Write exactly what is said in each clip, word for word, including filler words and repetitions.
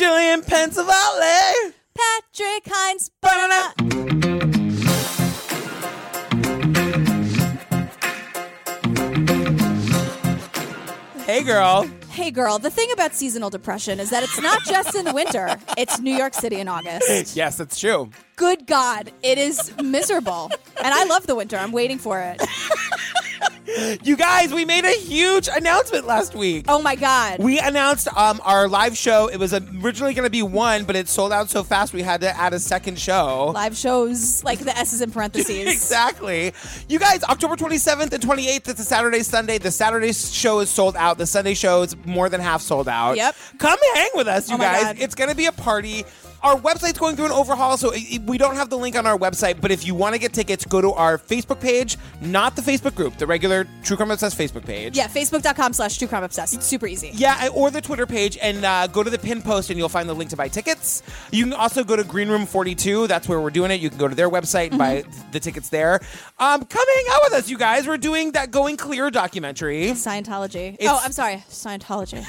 Julian Pena Valle, Patrick Hines. Ba-da-da. Hey, girl. Hey, girl. The thing about seasonal depression is that it's not just in the winter. It's New York City in August. Yes, that's true. Good God. It is miserable. And I love the winter. I'm waiting for it. You guys, we made a huge announcement last week. Oh, my God. We announced um, our live show. It was originally going to be one, but it sold out so fast we had to add a second show. Live shows, like the S's in parentheses. Exactly. You guys, October twenty-seventh and twenty-eighth, it's a Saturday, Sunday. The Saturday show is sold out. The Sunday show is more than half sold out. Yep. Come hang with us, you oh guys. God. It's going to be a party. Our website's going through an overhaul, so we don't have the link on our website, but if you want to get tickets, go to our Facebook page, not the Facebook group, the regular True Crime Obsessed Facebook page. Yeah, facebook.com slash True Crime Obsessed. It's super easy. Yeah, or the Twitter page, and uh, go to the pin post, and you'll find the link to buy tickets. You can also go to Green Room forty-two. That's where we're doing it. You can go to their website and mm-hmm. buy the tickets there. Um, come hang out with us, you guys. We're doing that Going Clear documentary. Scientology. It's- oh, I'm sorry. Scientology.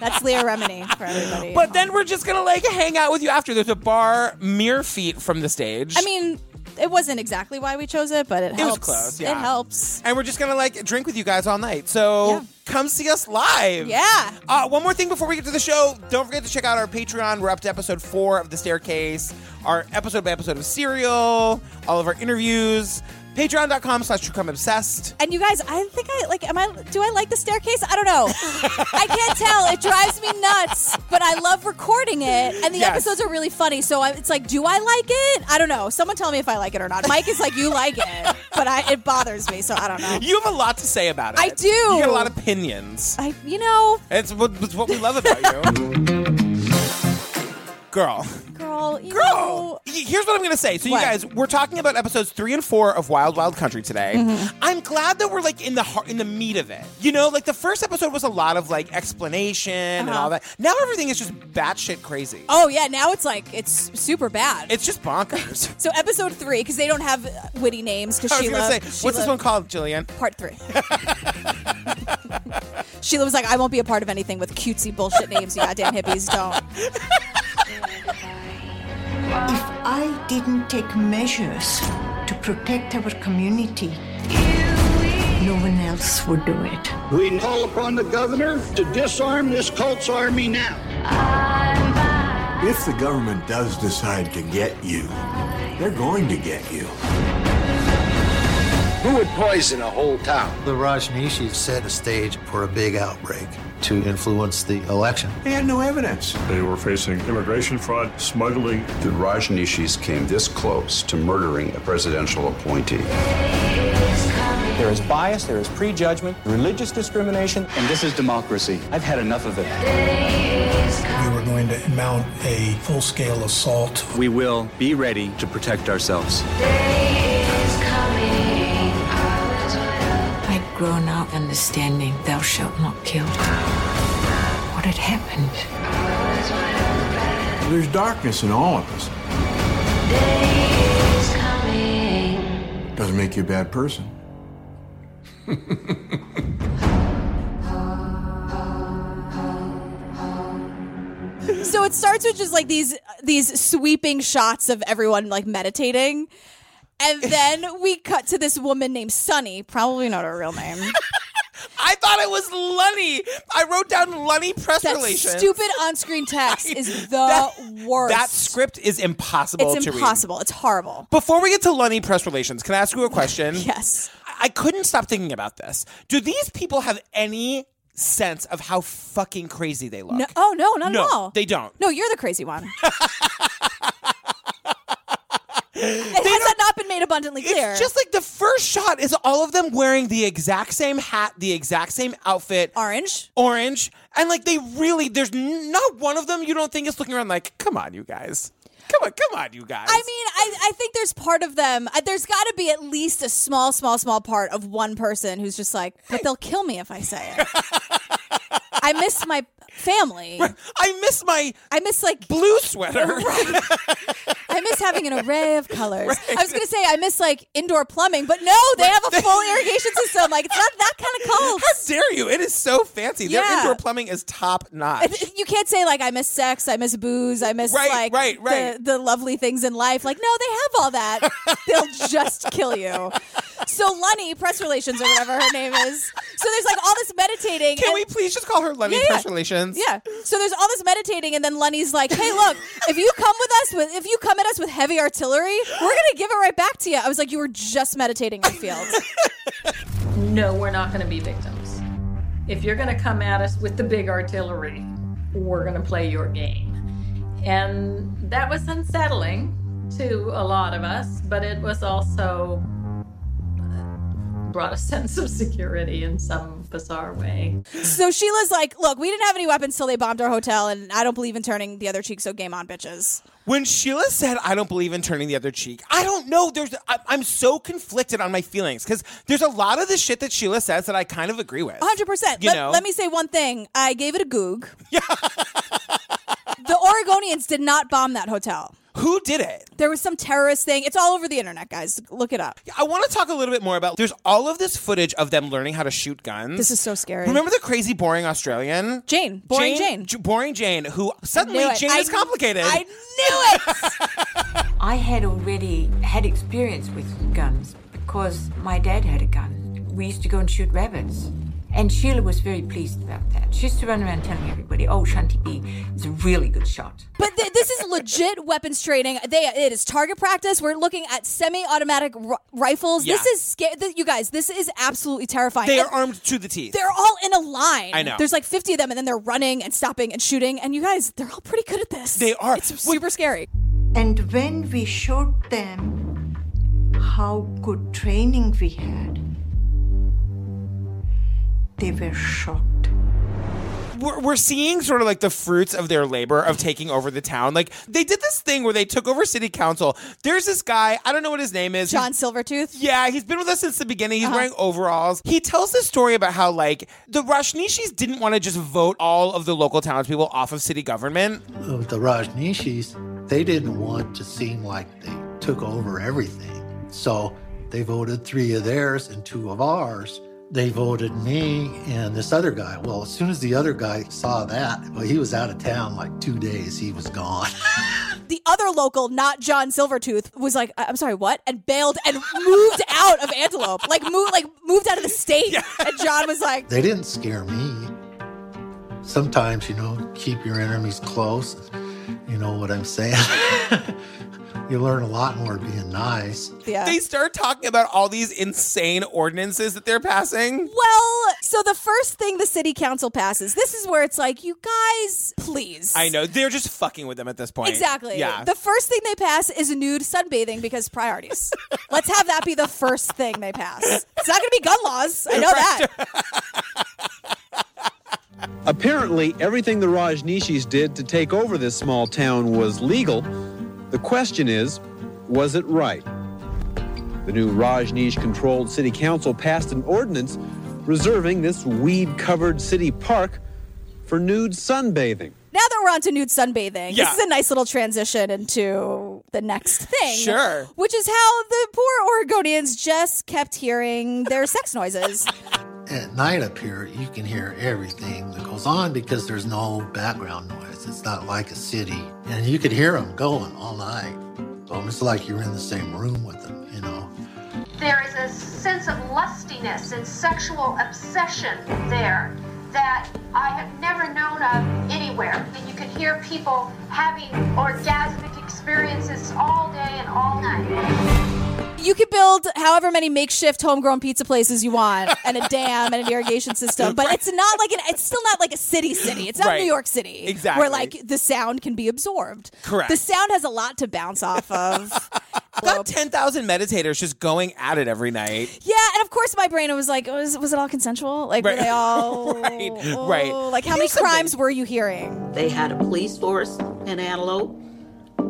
That's Leah Remini for everybody. But then we're just going to, like, hang out with you after. There's a bar mere feet from the stage. I mean, it wasn't exactly why we chose it, but it helps. It was close, yeah. It helps. And we're just going to, like, drink with you guys all night. So yeah. Come see us live. Yeah. Uh, one more thing before we get to the show. Don't forget to check out our Patreon. We're up to episode four of The Staircase. Our episode by episode of Cereal. All of our interviews. Patreon.com slash True Crime Obsessed. And you guys, I think I, like, am I, do I like The Staircase? I don't know. I can't tell. It drives me nuts, but I love recording it. And the yes. episodes are really funny. So I, it's like, do I like it? I don't know. Someone tell me if I like it or not. Mike is like, you like it, but I, it bothers me. So I don't know. You have a lot to say about it. I do. You have a lot of opinions. I, you know. It's what, it's what we love about you. Girl. Girl, you Girl. Know. Here's what I'm going to say. So what? You guys, we're talking about episodes three and four of Wild Wild Country today. Mm-hmm. I'm glad that we're like in the heart, in the meat of it. You know, like the first episode was a lot of like explanation uh-huh. and all that. Now everything is just batshit crazy. Oh yeah, now it's like, it's super bad. It's just bonkers. So episode three, because they don't have witty names. Because Sheila. I was going to say, Sheila, what's this one called, Jillian? Part three. Sheila was like, I won't be a part of anything with cutesy bullshit names, you goddamn hippies. Don't. If I didn't take measures to protect our community, no one else would do it. We call upon the governor to disarm this cult's army now. If the government does decide to get you, they're going to get you. Who would poison a whole town? The Rajneeshpuram set a stage for a big outbreak to influence the election. They had no evidence. They were facing immigration fraud, smuggling. The Rajneeshpuram came this close to murdering a presidential appointee. There is bias, there is prejudgment, religious discrimination, and this is democracy. I've had enough of it. We were going to mount a full-scale assault. We will be ready to protect ourselves. Grown up understanding thou shalt not kill. What had happened? There's darkness in all of us. Doesn't make you a bad person. So it starts with just like these these sweeping shots of everyone like meditating. And then we cut to this woman named Sunny, probably not her real name. I thought it was Lunny. I wrote down Lunny press that relations. Stupid on-screen text I, is the that, worst. That script is impossible to read. It's impossible. It's horrible. Before we get to Lunny press relations, can I ask you a question? Yes. I couldn't stop thinking about this. Do these people have any sense of how fucking crazy they look? No, oh, no, not no, at all. They don't. No, you're the crazy one. It they has that not been made abundantly clear. It's just like the first shot is all of them wearing the exact same hat, the exact same outfit. Orange. Orange. And like they really, there's not one of them you don't think is looking around like, come on, you guys. Come on, come on, you guys. I mean, I, I think there's part of them. I, there's got to be at least a small, small, small part of one person who's just like, but they'll kill me if I say it. I miss my family. Right. I miss my I miss like blue sweater. Right. I miss having an array of colors. Right. I was going to say I miss like indoor plumbing, but no, they have a full irrigation system. Like it's not that kind of cold. How dare you? It is so fancy. Yeah. Their indoor plumbing is top notch. You can't say like I miss sex, I miss booze, I miss right, like right, right. The, the lovely things in life. Like no, they have all that. They'll just kill you. So Lunny, press relations or whatever her name is. So there's like all this meditating. Can and- we please just call her Lunny? Yeah, yeah. Press relations. Yeah. So there's all this meditating, and then Lunny's like, "Hey, look, if you come with us with if you come at us with heavy artillery, we're gonna give it right back to you." I was like, "You were just meditating in the field." No, we're not gonna be victims. If you're gonna come at us with the big artillery, we're gonna play your game. And that was unsettling to a lot of us, but it was also brought a sense of security in some bizarre way. So Sheila's like, look, we didn't have any weapons till they bombed our hotel, and I don't believe in turning the other cheek, so game on, bitches. When Sheila said, I don't believe in turning the other cheek, I don't know. There's, I, I'm so conflicted on my feelings, because there's a lot of the shit that Sheila says that I kind of agree with. one hundred percent. You let, know? Let me say one thing. I gave it a goog. Yeah. The Oregonians did not bomb that hotel. Who did it? There was some terrorist thing. It's all over the internet, guys. Look it up. I want to talk a little bit more about, there's all of this footage of them learning how to shoot guns. This is so scary. Remember the crazy, boring Australian? Jane. Boring Jane. Jane. J- boring Jane, who suddenly, Jane I is kn- complicated. I knew it! I had already had experience with guns because my dad had a gun. We used to go and shoot rabbits. And Sheila was very pleased about that. She used to run around telling everybody, oh, Shanti B is a really good shot. But th- this is legit weapons training. They, it is target practice. We're looking at semi-automatic r- rifles. Yeah. This is scary. Th- you guys, this is absolutely terrifying. They are and armed to the teeth. They're all in a line. I know. There's like fifty of them, and then they're running and stopping and shooting. And you guys, they're all pretty good at this. They are. It's super scary. And when we showed them how good training we had, they were shocked. We're, we're seeing sort of like the fruits of their labor of taking over the town. Like they did this thing where they took over city council. There's this guy, I don't know what his name is. John Silvertooth? Yeah, he's been with us since the beginning. He's uh-huh. wearing overalls. He tells this story about how like the Rajneeshis didn't want to just vote all of the local townspeople off of city government. The Rajneeshis, they didn't want to seem like they took over everything. So they voted three of theirs and two of ours. They voted me and this other guy. Well, as soon as the other guy saw that, well, he was out of town like two days. He was gone. The other local, not John Silvertooth, was like, I'm sorry, what? And bailed and moved out of Antelope. Like, moved, like, moved out of the state. Yeah. And John was like... They didn't scare me. Sometimes, you know, keep your enemies close. You know what I'm saying? You learn a lot more being nice. Yeah. They start talking about all these insane ordinances that they're passing. Well, so the first thing the city council passes, this is where it's like, you guys, please. I know. They're just fucking with them at this point. Exactly. Yeah. The first thing they pass is nude sunbathing because priorities. Let's have that be the first thing they pass. It's not going to be gun laws. I know that. Apparently, everything the Rajneeshis did to take over this small town was legal. The question is, was it right? The new Rajneesh-controlled city council passed an ordinance reserving this weed-covered city park for nude sunbathing. Now that we're on to nude sunbathing, yeah. This is a nice little transition into the next thing. Sure. Which is how the poor Oregonians just kept hearing their sex noises. At night up here, you can hear everything that goes on because there's no background noise. It's not like a city. And you could hear them going all night. Almost like you're in the same room with them, you know. There is a sense of lustiness and sexual obsession there that I have never known of anywhere. And you can hear people having orgasmic experiences all day and all night. You could build however many makeshift homegrown pizza places you want and a dam and an irrigation system, but it's not like an, it's still not like a city city. It's not right. New York City. Exactly. Where like the sound can be absorbed. Correct. The sound has a lot to bounce off of. Got ten thousand meditators just going at it every night. Yeah, and of course my brain was like, was, was it all consensual? Like right. Were they all... right, oh, right. Like how Here's many crimes something. Were you hearing? They had a police force in Antelope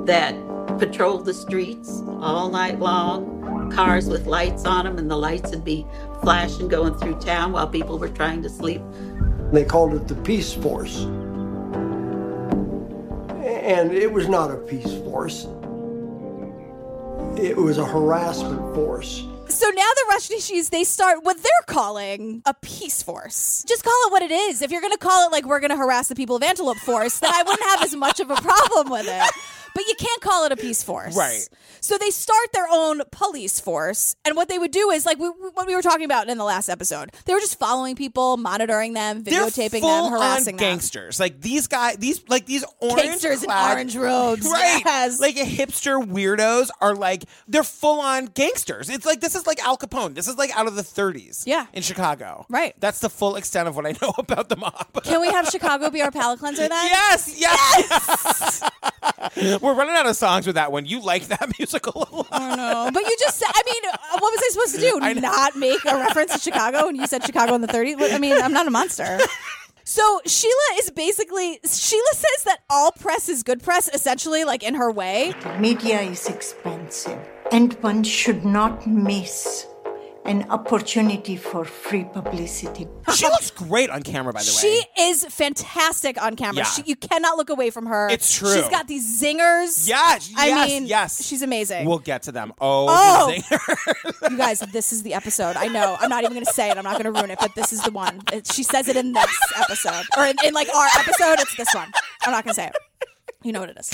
that patrolled the streets all night long. Cars with lights on them, and the lights would be flashing going through town while people were trying to sleep. They called it the Peace Force. And it was not a peace force. it was a harassment force. So now the Rajneeshis, they start what they're calling a peace force. Just call it what it is. If you're going to call it like we're going to harass the people of Antelope Force, then I wouldn't have as much of a problem with it. But you can't call it a peace force. Right. So they start their own police force. And what they would do is, like we, what we were talking about in the last episode, they were just following people, monitoring them, videotaping them, harassing them. They're gangsters. Like these guys, these like these orange Gangsters in orange robes. Right. Yes. Like hipster weirdos are like, they're full-on gangsters. It's like, this is like Al Capone. This is like out of the thirties yeah. in Chicago. Right. That's the full extent of what I know about the mob. Can we have Chicago be our palate cleanser then? Yes. Yes. yes! We're running out of songs with that one. You like that musical a lot. I know. But you just said, I mean, what was I supposed to do? Not make a reference to Chicago when you said Chicago in the thirties? I mean, I'm not a monster. So Sheila is basically, Sheila says that all press is good press, essentially, like in her way. Media is expensive, and one should not miss an opportunity for free publicity. She looks great on camera, by the she way. She is fantastic on camera. Yeah. She, you cannot look away from her. It's true. She's got these zingers. Yes, I yes, mean, yes. She's amazing. We'll get to them. Oh, oh. The zingers. You guys, this is the episode. I know. I'm not even going to say it. I'm not going to ruin it, but this is the one. It, she says it in this episode. Or in, in like our episode, it's this one. I'm not going to say it. You know what it is.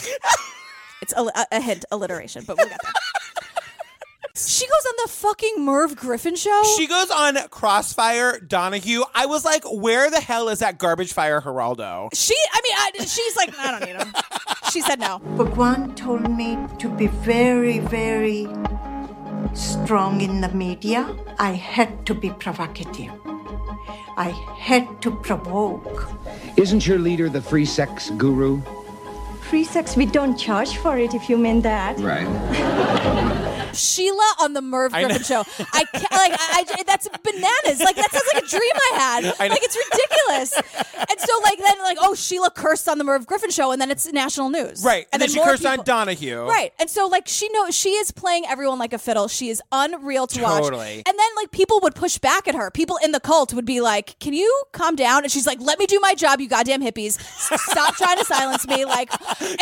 It's a, a, a hint, alliteration, but we'll get there. She goes on the fucking Merv Griffin show. She goes on Crossfire, Donahue. I was like, where the hell is that garbage fire Geraldo? She, I mean, I, she's like, I don't need him. She said no. Bhagwan told me to be very, very strong in the media. I had to be provocative. I had to provoke. Isn't your leader the free sex guru? Free sex, we don't charge for it if you mean that. Right. Sheila on the Merv Griffin show. I can't, like I, I, that's bananas. Like that sounds like a dream I had. I like it's ridiculous. And so like then like oh Sheila cursed on the Merv Griffin show and then it's national news. Right. And, and then, then she cursed people on Donahue. Right. And so like she knows she is playing everyone like a fiddle. She is unreal to totally. watch. Totally. And then like people would push back at her. People in the cult would be like, "Can you calm down?" And she's like, "Let me do my job, you goddamn hippies. Stop trying to silence me." Like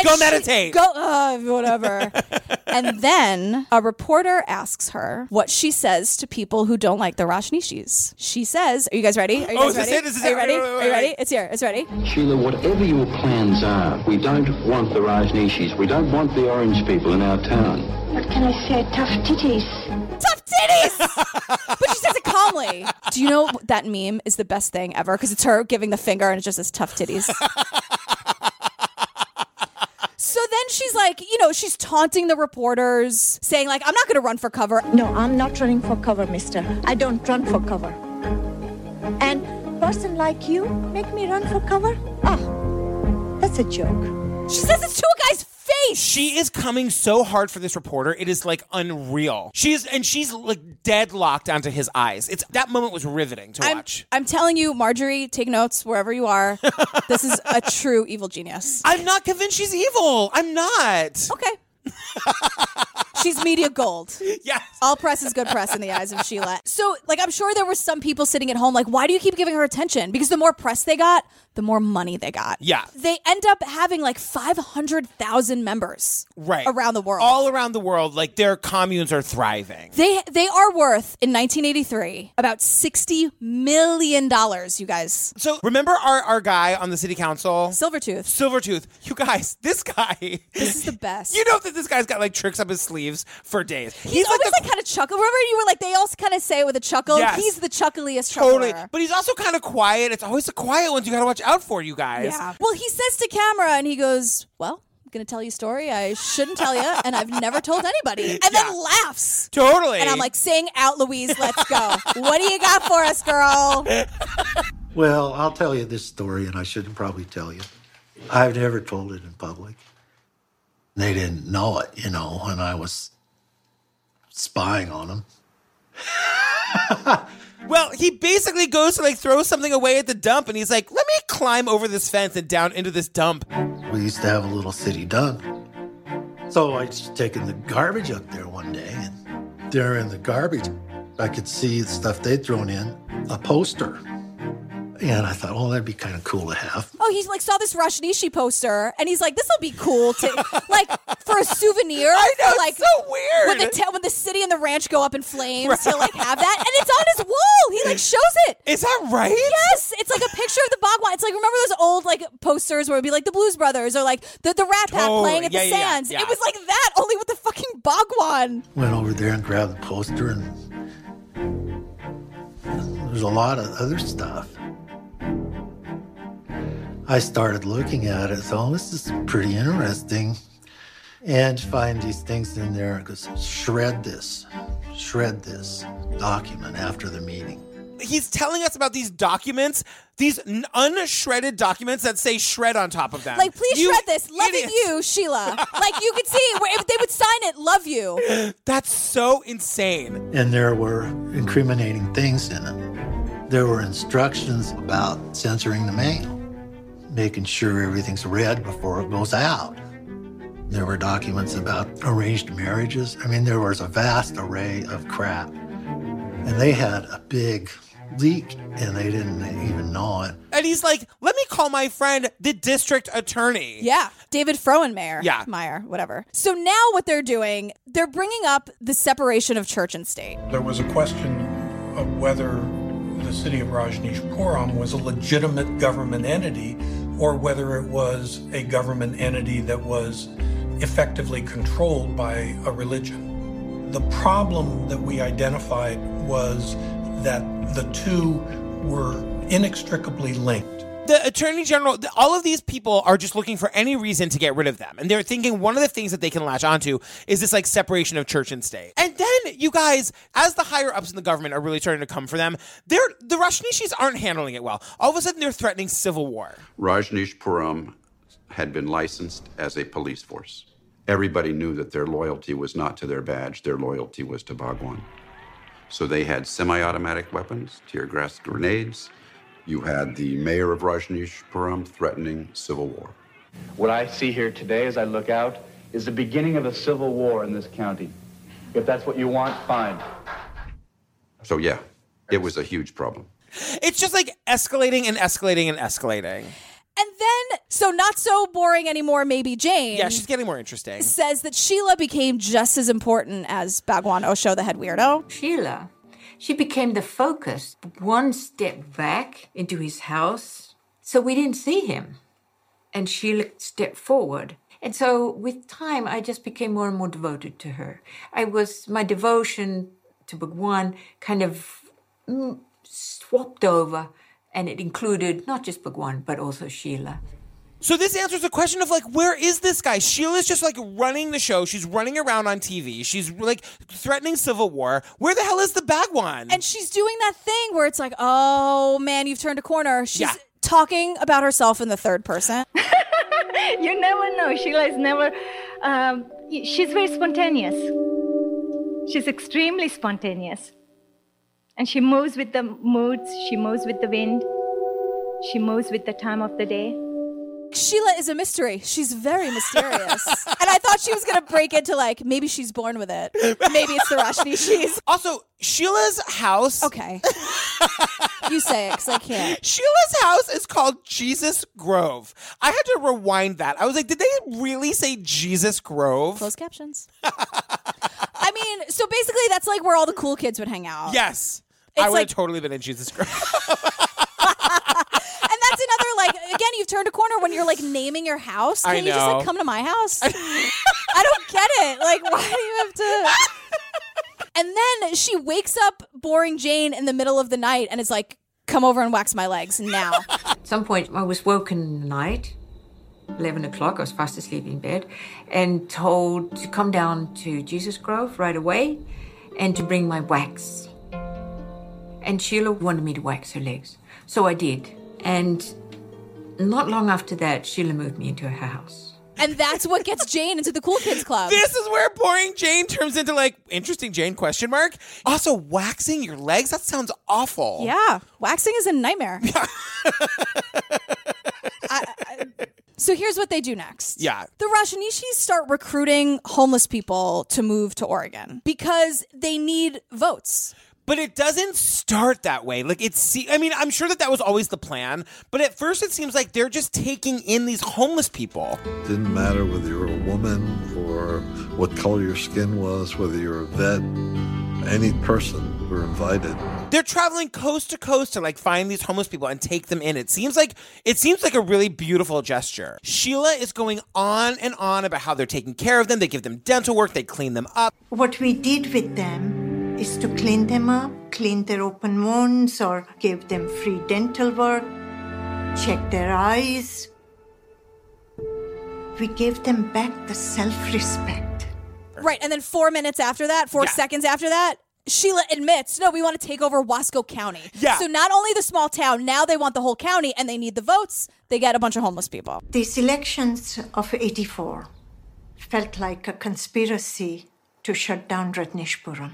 go she, meditate. Go uh, whatever. And then a reporter asks her what she says to people who don't like the Rajneeshis. She says, "Are you guys ready? Are you guys oh, ready? It, it, are you ready? Wait, wait, wait. Are you ready? It's here. It's ready." Sheila, whatever your plans are, we don't want the Rajneeshis. We don't want the orange people in our town. What can I say? Tough titties. Tough titties. But she says it calmly. Do you know that meme is the best thing ever? Because it's her giving the finger and it just says tough titties. So then she's like, you know, she's taunting the reporters, saying like, I'm not going to run for cover. No, I'm not running for cover, mister. I don't run for cover. And a person like you make me run for cover? Oh, that's a joke. She says it's to a guy's face. She is coming so hard for this reporter. It is like unreal. She's and she's like deadlocked onto his eyes. It's that moment was riveting to I'm, watch. I'm telling you, Marjorie, take notes wherever you are. This is a true evil genius. I'm not convinced she's evil. I'm not. Okay. She's media gold. Yes. All press is good press in the eyes of Sheila. So, like, I'm sure there were some people sitting at home like, why do you keep giving her attention? Because the more press they got, the more money they got. Yeah. They end up having, like, five hundred thousand members right. around the world. All around the world. Like, their communes are thriving. They they are worth, in nineteen eighty-three, about sixty million dollars, you guys. So, remember our, our guy on the city council? Silvertooth. Silvertooth. You guys, this guy. This is the best. You know that this guy's got, like, tricks up his sleeve. For days. He's, he's always like, the... like kind of chuckle. Remember you were like, they also kind of say it with a chuckle. Yes. He's the chuckliest chuckler. Totally. But he's also kind of quiet. It's always the quiet ones you got to watch out for, you guys. Yeah. Well, he says to camera and he goes, well, I'm going to tell you a story I shouldn't tell you and I've never told anybody. And yeah. then laughs. Totally. And I'm like, sing out, Louise. Let's go. What do you got for us, girl? Well, I'll tell you this story and I shouldn't probably tell you. I've never told it in public. They didn't know it, you know, when I was spying on them. Well, he basically goes to, like, throw something away at the dump, and he's like, let me climb over this fence and down into this dump. We used to have a little city dump. So I was taking the garbage up there one day, and there in the garbage, I could see the stuff they'd thrown in, a poster. And I thought, well, that'd be kind of cool to have. Oh, he like saw this Rajneeshi poster, and he's like, this will be cool to like for a souvenir. I know, for, like, it's so weird. When the te- when the city and the ranch go up in flames, right. He'll like have that, and it's on his wall. He like shows it. Is that right? Yes, it's like a picture of the Bhagwan. It's like remember those old like posters where it'd be like the Blues Brothers or like the the Rat Pack totally. playing at yeah, the yeah, Sands. Yeah, yeah. It was like that, only with the fucking Bhagwan. Went over there and grabbed the poster, and, and there's a lot of other stuff. I started looking at it, so this is pretty interesting. And find these things in there, it goes, shred this, shred this document after the meeting. He's telling us about these documents, these unshredded documents that say shred on top of them. Like, please you shred this. Love it you, Sheila. Like, you could see where they would sign it, love you. That's so insane. And there were incriminating things in it. There were instructions about censoring the mail, making sure everything's read before it goes out. There were documents about arranged marriages. I mean, there was a vast array of crap. And they had a big leak, and they didn't even know it. And he's like, let me call my friend, the district attorney. Yeah, David Frohenmayer. Yeah. Meyer, whatever. So now what they're doing, they're bringing up the separation of church and state. There was a question of whether the city of Rajneeshpuram was a legitimate government entity or whether it was a government entity that was effectively controlled by a religion. The problem that we identified was that the two were inextricably linked. The attorney general, all of these people are just looking for any reason to get rid of them. And they're thinking one of the things that they can latch onto is this like separation of church and state. And then you guys, as the higher ups in the government are really starting to come for them, they're, the Rajneeshis aren't handling it well. All of a sudden they're threatening civil war. Rajneeshpuram had been licensed as a police force. Everybody knew that their loyalty was not to their badge. Their loyalty was to Bhagwan. So they had semi-automatic weapons, tear gas grenades. You had the mayor of Rajneeshpuram threatening civil war. What I see here today as I look out is the beginning of a civil war in this county. If that's what you want, fine. So yeah, it was a huge problem. It's just like escalating and escalating and escalating. And then, so not so boring anymore, maybe Jane. Yeah, she's getting more interesting. Says that Sheila became just as important as Bhagwan Osho, the head weirdo. Sheila. She became the focus, one step back into his house, so we didn't see him. And Sheila stepped forward. And so with time, I just became more and more devoted to her. I was, my devotion to Bhagwan kind of mm, swapped over, and it included not just Bhagwan, but also Sheila. So this answers the question of, like, where is this guy? Sheila's just, like, running the show. She's running around on T V. She's, like, threatening civil war. Where the hell is the Bhagwan? And she's doing that thing where it's like, oh, man, you've turned a corner. She's yeah. talking about herself in the third person. You never know. Sheila is never... Um, she's very spontaneous. She's extremely spontaneous. And she moves with the moods. She moves with the wind. She moves with the time of the day. Sheila is a mystery. She's very mysterious. And I thought she was going to break into, like, maybe she's born with it. Maybe it's the Rajneeshis. Also, Sheila's house... Okay. You say it, because I can't. Sheila's house is called Jesus Grove. I had to rewind that. I was like, did they really say Jesus Grove? Closed captions. I mean, so basically that's, like, where all the cool kids would hang out. Yes. It's I would like- have totally been in Jesus Grove. Like, again, you've turned a corner when you're, like, naming your house. Can I you know. just, like, come to my house? I don't get it. Like, why do you have to? And then she wakes up boring Jane in the middle of the night and is like, come over and wax my legs now. At some point, I was woken in the night, eleven o'clock. I was fast asleep in bed and told to come down to Jesus Grove right away and to bring my wax. And Sheila wanted me to wax her legs. So I did. And... not long after that, Sheila moved me into her house. And that's what gets Jane into the cool kids club. This is where boring Jane turns into, like, interesting Jane question mark. Also, waxing your legs? That sounds awful. Yeah. Waxing is a nightmare. Yeah. I, I, so here's what they do next. Yeah. The Rajneeshis start recruiting homeless people to move to Oregon because they need votes. But it doesn't start that way. Like it's, see- I mean, I'm sure that that was always the plan, but at first it seems like they're just taking in these homeless people. It didn't matter whether you were a woman or what color your skin was, whether you were a vet, any person were invited. They're traveling coast to coast to like find these homeless people and take them in. It seems like it seems like a really beautiful gesture. Sheila is going on and on about how they're taking care of them. They give them dental work. They clean them up. What we did with them is to clean them up, clean their open wounds or give them free dental work, check their eyes. We gave them back the self-respect. Right. And then four minutes after that, four yeah. seconds after that, Sheila admits, no, we want to take over Wasco County. Yeah. So not only the small town, now they want the whole county and they need the votes. They get a bunch of homeless people. These elections of eighty-four felt like a conspiracy to shut down Rajneeshpuram.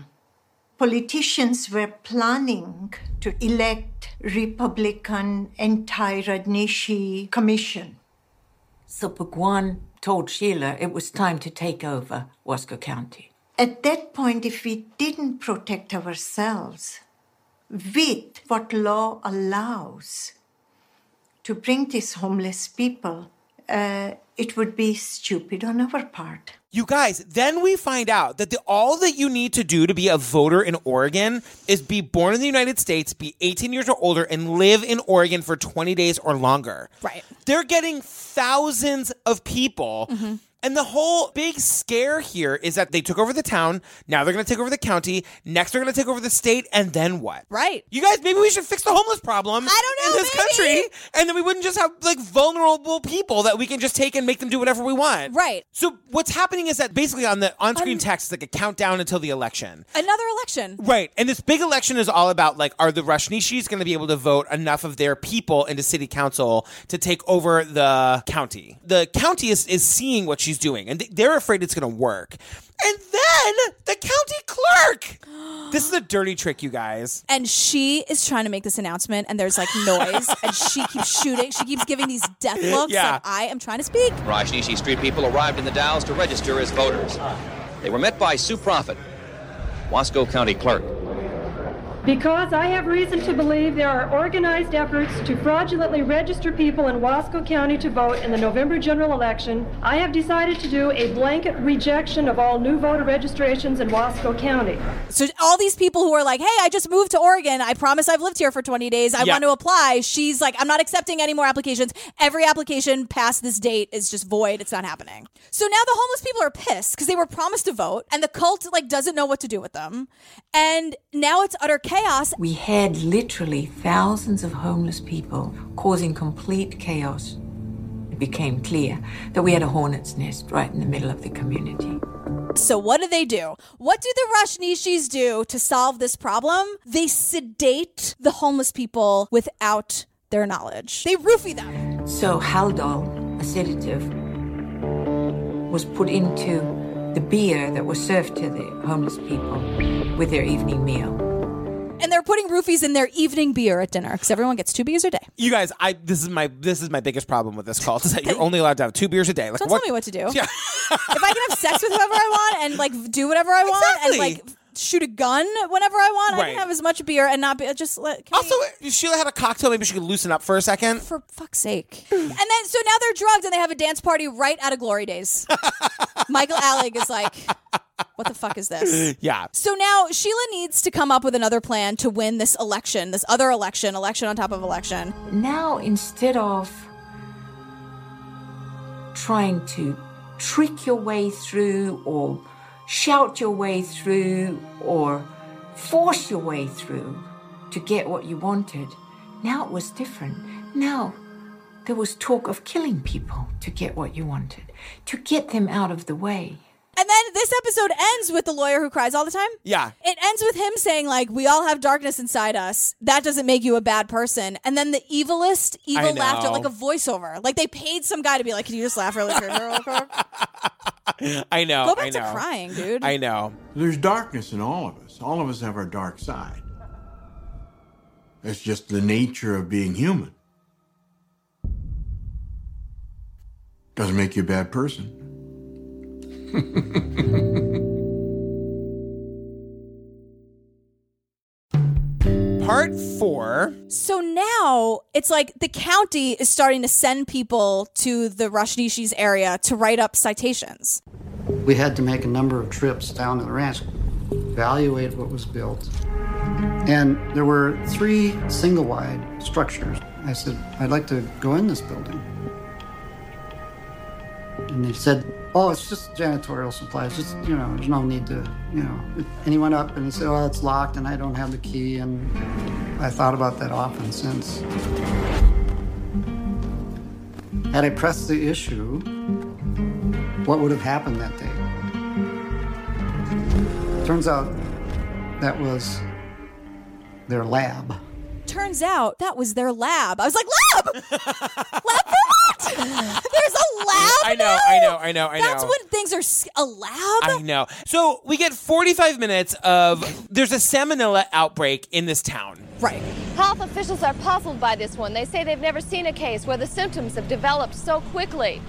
Politicians were planning to elect Republican anti-Rajneeshi commission. So Bhagwan told Sheila it was time to take over Wasco County. At that point, if we didn't protect ourselves with what law allows to bring these homeless people, uh, it would be stupid on our part. You guys, then we find out that the, all that you need to do to be a voter in Oregon is be born in the United States, be eighteen years or older, and live in Oregon for twenty days or longer. Right. They're getting thousands of people. Mm-hmm. And the whole big scare here is that they took over the town. Now they're going to take over the county. Next, they're going to take over the state. And then what? Right. You guys, maybe we should fix the homeless problem I don't know, in this maybe. country. And then we wouldn't just have like vulnerable people that we can just take and make them do whatever we want. Right. So what's happening is that basically on the on-screen um, text, like a countdown until the election. Another election. Right. And this big election is all about like, are the Rajneeshis going to be able to vote enough of their people into city council to take over the county? The county is, is seeing what she's doing, and they're afraid it's going to work. And then the county clerk. This is a dirty trick, you guys. And she is trying to make this announcement, and there's like noise, and she keeps shooting. She keeps giving these death looks. Yeah. Like, I am trying to speak. Rajneeshi Street people arrived in the Dalles to register as voters. They were met by Sue Prophet, Wasco County Clerk. Because I have reason to believe there are organized efforts to fraudulently register people in Wasco County to vote in the November general election, I have decided to do a blanket rejection of all new voter registrations in Wasco County. So all these people who are like, hey, I just moved to Oregon. I promise I've lived here for twenty days. I yeah. want to apply. She's like, I'm not accepting any more applications. Every application past this date is just void. It's not happening. So now the homeless people are pissed because they were promised to vote and the cult like doesn't know what to do with them. And now it's utter chaos. Chaos. We had literally thousands of homeless people causing complete chaos. It became clear that we had a hornet's nest right in the middle of the community. So what do they do? What do the Rajneeshis do to solve this problem? They sedate the homeless people without their knowledge. They roofie them. So Haldol, a sedative, was put into the beer that was served to the homeless people with their evening meal. And they're putting roofies in their evening beer at dinner because everyone gets two beers a day. You guys, I this is my this is my biggest problem with this cult is that you're only allowed to have two beers a day. Like, don't what? tell me what to do. Yeah. If I can have sex with whoever I want and like do whatever I want exactly. and like shoot a gun whenever I want, right. I can have as much beer and not be just let. Also, we... Sheila had a cocktail. Maybe she could loosen up for a second. For fuck's sake. And then so now they're drugged and they have a dance party right out of Glory Days. Michael Alec is like, what the fuck is this? Yeah. So now Sheila needs to come up with another plan to win this election, this other election, election on top of election. Now, instead of trying to trick your way through or shout your way through or force your way through to get what you wanted, now it was different. Now there was talk of killing people to get what you wanted, to get them out of the way. And then this episode ends with the lawyer who cries all the time. Yeah. It ends with him saying, like, we all have darkness inside us. That doesn't make you a bad person. And then the evilest, evil laughter, like a voiceover. Like, they paid some guy to be like, can you just laugh really quick? I know. Go back I know. to crying, dude. I know. There's darkness in all of us. All of us have our dark side. It's just the nature of being human. Doesn't make you a bad person. four. So now it's like the county is starting to send people to the Rajneeshis area to write up citations. We had to make a number of trips down to the ranch, evaluate what was built. And there were three single-wide structures. I said, I'd like to go in this building. And they said, oh, it's just janitorial supplies. Just, you know, there's no need to, you know. And he went up and he said, oh, it's locked and I don't have the key. And I thought about that often since. Had I pressed the issue, what would have happened that day? Turns out that was their lab. Turns out that was their lab. I was like, lab! Lab for what? There's a lab I know, now? I know, I know, I know. That's when things are... A lab? I know. So we get forty-five minutes of... There's a salmonella outbreak in this town. Right. Health officials are puzzled by this one. They say they've never seen a case where the symptoms have developed so quickly.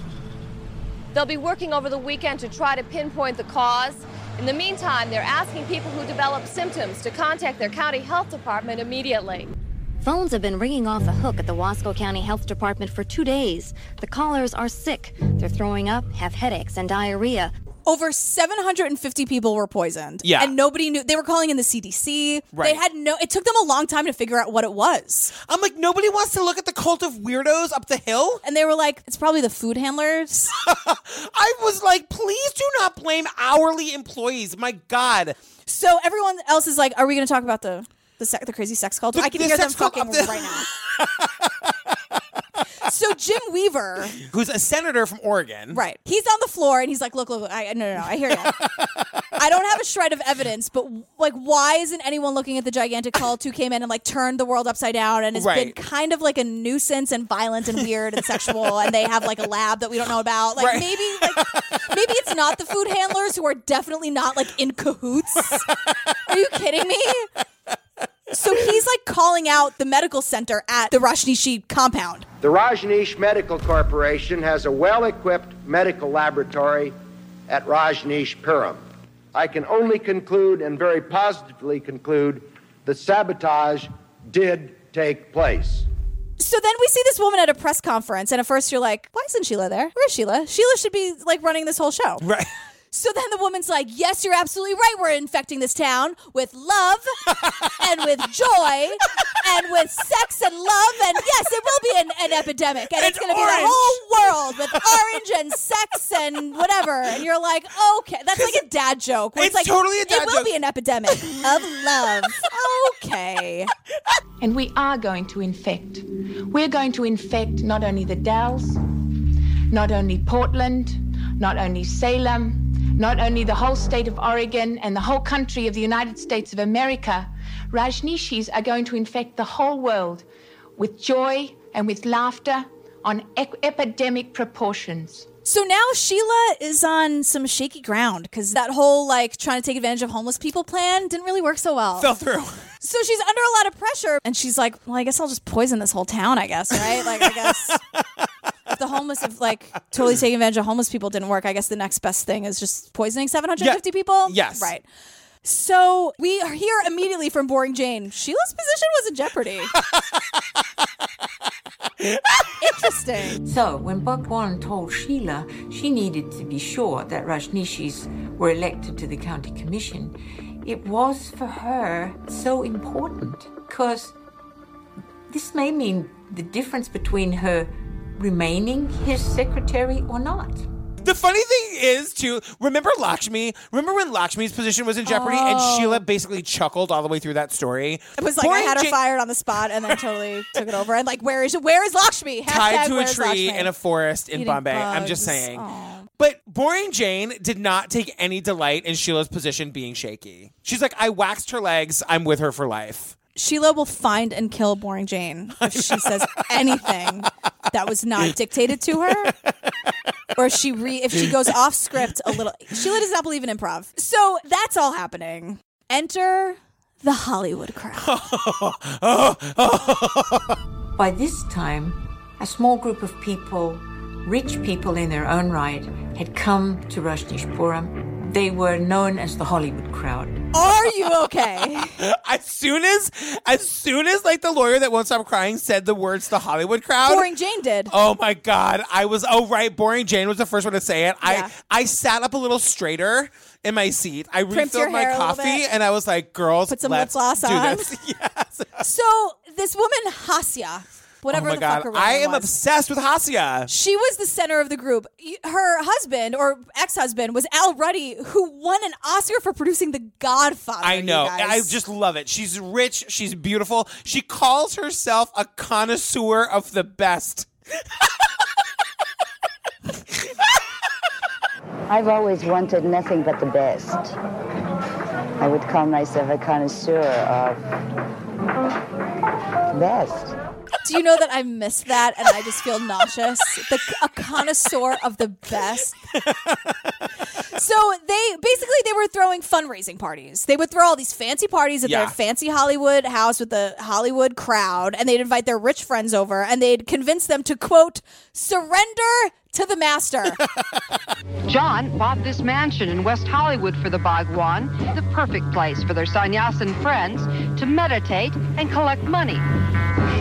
They'll be working over the weekend to try to pinpoint the cause. In the meantime, they're asking people who develop symptoms to contact their county health department immediately. Phones have been ringing off the hook at the Wasco County Health Department for two days. The callers are sick. They're throwing up, have headaches, and diarrhea. Over seven hundred fifty people were poisoned. Yeah. And nobody knew. They were calling in the C D C. Right. They had no, it took them a long time to figure out what it was. I'm like, nobody wants to look at the cult of weirdos up the hill. And they were like, it's probably the food handlers. I was like, please do not blame hourly employees. My God. So everyone else is like, are we going to talk about the, the, sec- the crazy sex cult? The, I can the hear them fucking the- right now. So Jim Weaver, who's a senator from Oregon, right? He's on the floor and he's like, "Look, look, look I, no, no, no, I hear you. I don't have a shred of evidence, but like, why isn't anyone looking at the gigantic cult who came in and like turned the world upside down and has right. been kind of like a nuisance and violent and weird and sexual? And they have like a lab that we don't know about. Like right. maybe, like, maybe it's not the food handlers who are definitely not like in cahoots. Are you kidding me?" So he's like calling out the medical center at the Rajneesh compound. The Rajneesh Medical Corporation has a well-equipped medical laboratory at Rajneeshpuram. I can only conclude and very positively conclude that sabotage did take place. So then we see this woman at a press conference, and at first you're like, why isn't Sheila there? Where's Sheila? Sheila should be like running this whole show. Right. So then the woman's like, yes, you're absolutely right. We're infecting this town with love and with joy and with sex and love. And yes, it will be an, an epidemic. And, and it's going to be the whole world with orange and sex and whatever. And you're like, okay. That's like a dad joke. It's, it's like, totally a dad joke. It will joke. be an epidemic of love. Okay. And we are going to infect. We're going to infect not only the Dalles, not only Portland, not only Salem, not only the whole state of Oregon and the whole country of the United States of America. Rajneeshis are going to infect the whole world with joy and with laughter on ec- epidemic proportions. So now Sheila is on some shaky ground because that whole like trying to take advantage of homeless people plan didn't really work so well. Fell through. So she's under a lot of pressure and she's like, well, I guess I'll just poison this whole town, I guess, right? Like, I guess... The homeless of like totally taking advantage of homeless people didn't work. I guess the next best thing is just poisoning seven hundred fifty yeah. people. Yes. Right. So we are here immediately from Boring Jane. Sheila's position was in jeopardy. Interesting. So when Bhagwan told Sheila she needed to be sure that Rajneeshis were elected to the county commission, it was for her so important because this may mean the difference between her remaining his secretary or not. The funny thing is, too, remember Lakshmi? Remember when Lakshmi's position was in jeopardy oh. and Sheila basically chuckled all the way through that story? It was like, Boring I had her Jane- fired on the spot and then totally took it over. And like, where is where is Lakshmi? Hashtag tied to a tree Lakshmi? In a forest in Eating Bombay. Bugs. I'm just saying. Aww. But Boring Jane did not take any delight in Sheila's position being shaky. She's like, I waxed her legs. I'm with her for life. Sheila will find and kill Boring Jane if she says anything that was not dictated to her, or if she re- if she goes off script a little. Sheila does not believe in improv. So that's all happening. Enter the Hollywood crowd. By this time, a small group of people, rich people in their own right, had come to Rajneeshpuram. They were known as the Hollywood crowd. Are you okay? As soon as, as soon as, like, the lawyer that won't stop crying said the words "the Hollywood crowd," Boring Jane did. Oh my God, I was oh right. Boring Jane was the first one to say it. Yeah. I I sat up a little straighter in my seat. I Primped refilled my coffee, and I was like, "Girls, put some let's lip gloss do on." This. Yes. So this woman Hasya. Whatever oh my the God. Fuck I am was. obsessed with Hasya. She was the center of the group. Her husband or ex-husband was Al Ruddy, who won an Oscar for producing The Godfather. I know. I just love it. She's rich. She's beautiful. She calls herself a connoisseur of the best. I've always wanted nothing but the best. I would call myself a connoisseur of the best. Do you know that I missed that and I just feel nauseous? The, a connoisseur of the best. So they basically they were throwing fundraising parties. They would throw all these fancy parties at yeah. their fancy Hollywood house with the Hollywood crowd, and they'd invite their rich friends over, and they'd convince them to, quote, surrender to the master. John bought this mansion in West Hollywood for the Bhagwan, the perfect place for their sannyasin friends to meditate and collect money.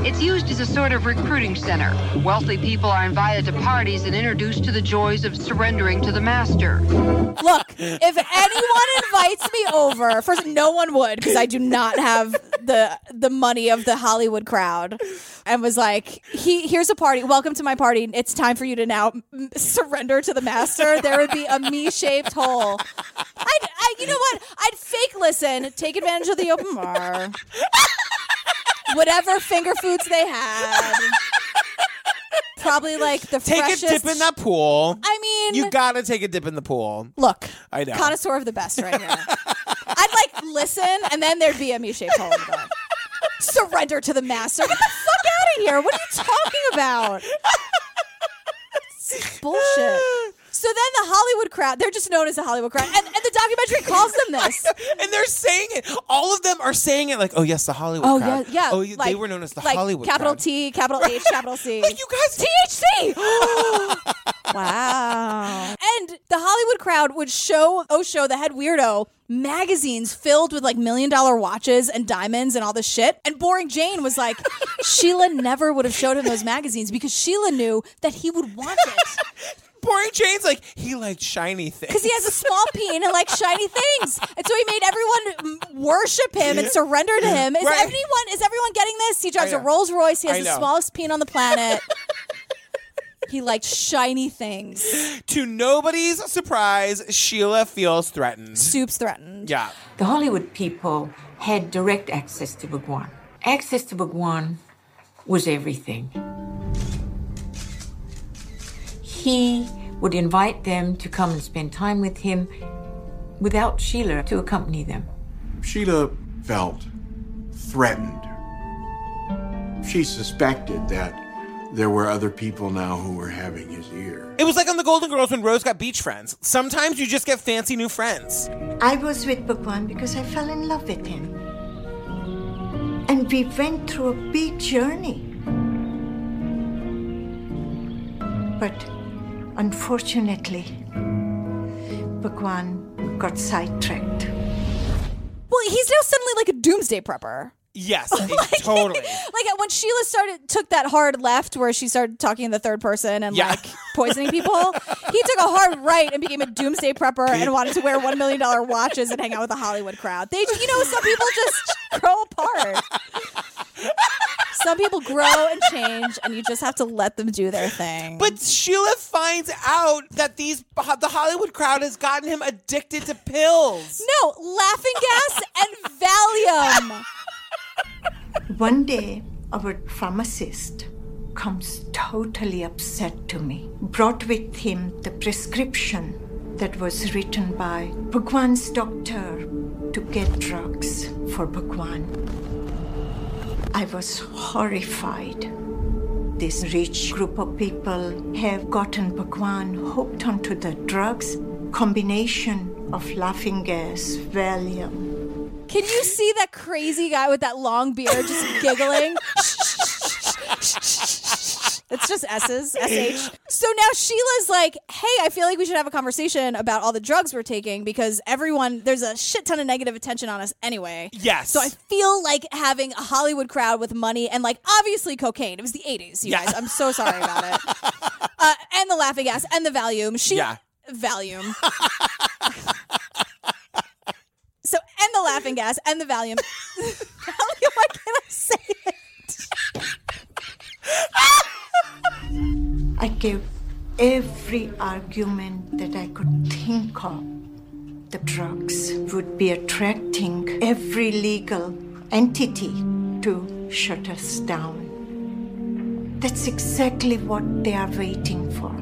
It's used as a sort of recruiting center. Wealthy people are invited to parties and introduced to the joys of surrendering to the master. Look, if anyone invites me over, first, no one would, because I do not have the the money of the Hollywood crowd, and was like, he here's a party. Welcome to my party. It's time for you to now surrender to the master. There would be a me-shaped hole. I'd, I, you know what? I'd fake listen, take advantage of the open bar, whatever finger foods they had. Probably like the take freshest. Take a dip in that pool. I mean, you gotta take a dip in the pool. Look, I know, connoisseur of the best, right here. I'd like listen, and then there'd be a me-shaped hole in the bar. Surrender to the master. Get the fuck out of here! What are you talking about? Bullshit. So then the Hollywood crowd, they're just known as the Hollywood crowd. And, and the documentary calls them this. And they're saying it. All of them are saying it like, oh, yes, the Hollywood oh, crowd. Yeah, yeah. Oh, yeah. Like, they were known as the like Hollywood capital crowd. Capital T, capital H, capital C. Like, you guys. T H C! Wow. And the Hollywood crowd would show Osho, the head weirdo, magazines filled with like million dollar watches and diamonds and all this shit. And Boring Jane was like, Sheila never would have showed him those magazines because Sheila knew that he would want it. Boring Jane's like, he liked shiny things. Because he has a small peen and likes shiny things. And so he made everyone worship him and surrender to him. Is, right. everyone, is everyone getting this? He drives a Rolls Royce. He has the smallest peen on the planet. He liked shiny things. To nobody's surprise, Sheila feels threatened. Soup's threatened. Yeah. The Hollywood people had direct access to Bhagwan. Access to Bhagwan was everything. He would invite them to come and spend time with him without Sheila to accompany them. Sheila felt threatened. She suspected that there were other people now who were having his ear. It was like on The Golden Girls when Rose got beach friends. Sometimes you just get fancy new friends. I was with Bhagwan because I fell in love with him. And we went through a big journey. But unfortunately, Bhagwan got sidetracked. Well, he's now suddenly like a doomsday prepper. Yes, like, totally. Like when Sheila started, took that hard left where she started talking in the third person and yeah. like poisoning people, he took a hard right and became a doomsday prepper and wanted to wear one million dollars watches and hang out with the Hollywood crowd. They, you know, some people just grow apart. Some people grow and change, and you just have to let them do their thing. But Sheila finds out that these the Hollywood crowd has gotten him addicted to pills. No, laughing gas and Valium. One day, our pharmacist comes totally upset to me. Brought with him the prescription that was written by Bhagwan's doctor to get drugs for Bhagwan. I was horrified. This rich group of people have gotten Bhagwan hooked onto the drugs, combination of laughing gas, Valium. Can you see that crazy guy with that long beard just giggling? It's It's just S's, S H. So now Sheila's like, hey, I feel like we should have a conversation about all the drugs we're taking because everyone, there's a shit ton of negative attention on us anyway. Yes. So I feel like having a Hollywood crowd with money and like obviously cocaine. It was the eighties, you yeah. guys. I'm so sorry about it. Uh, and the laughing gas and the Valium. She- yeah. Valium. So, and the laughing gas and the Valium. Valium, why can't I say it? I gave every argument that I could think of. The drugs would be attracting every legal entity to shut us down. That's exactly what they are waiting for.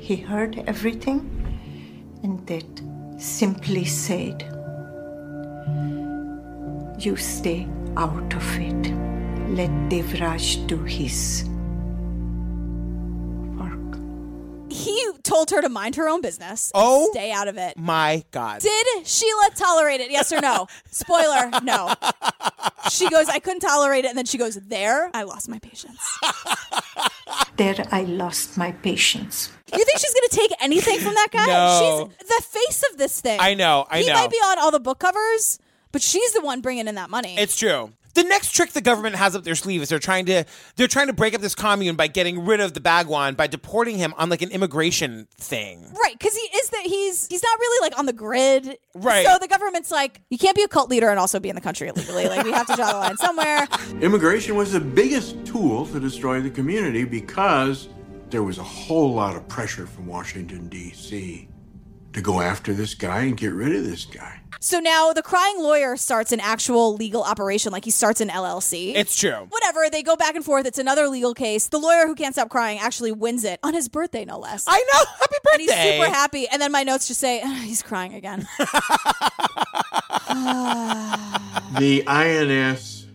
He heard everything and that simply said, you stay out of it. Let Devraj do his work. He told her to mind her own business. Oh. Stay out of it. My God. Did Sheila tolerate it? Yes or no? Spoiler, no. She goes, I couldn't tolerate it. And then she goes, there, I lost my patience. There, I lost my patience. You think she's going to take anything from that guy? No. She's the face of this thing. I know, I he know. He might be on all the book covers, but she's the one bringing in that money. It's true. The next trick the government has up their sleeve is they're trying to they're trying to break up this commune by getting rid of the Bhagwan by deporting him on like an immigration thing. Right, because he is that he's he's not really like on the grid. Right. So the government's like, you can't be a cult leader and also be in the country illegally. Like we have to draw the line somewhere. Immigration was the biggest tool to destroy the community because there was a whole lot of pressure from Washington, D C to go after this guy and get rid of this guy. So now the crying lawyer starts an actual legal operation. Like he starts an L L C. It's true. Whatever. They go back and forth. It's another legal case. The lawyer who can't stop crying actually wins it on his birthday, no less. I know. Happy birthday. And he's super happy. And then my notes just say, oh, he's crying again. The I N S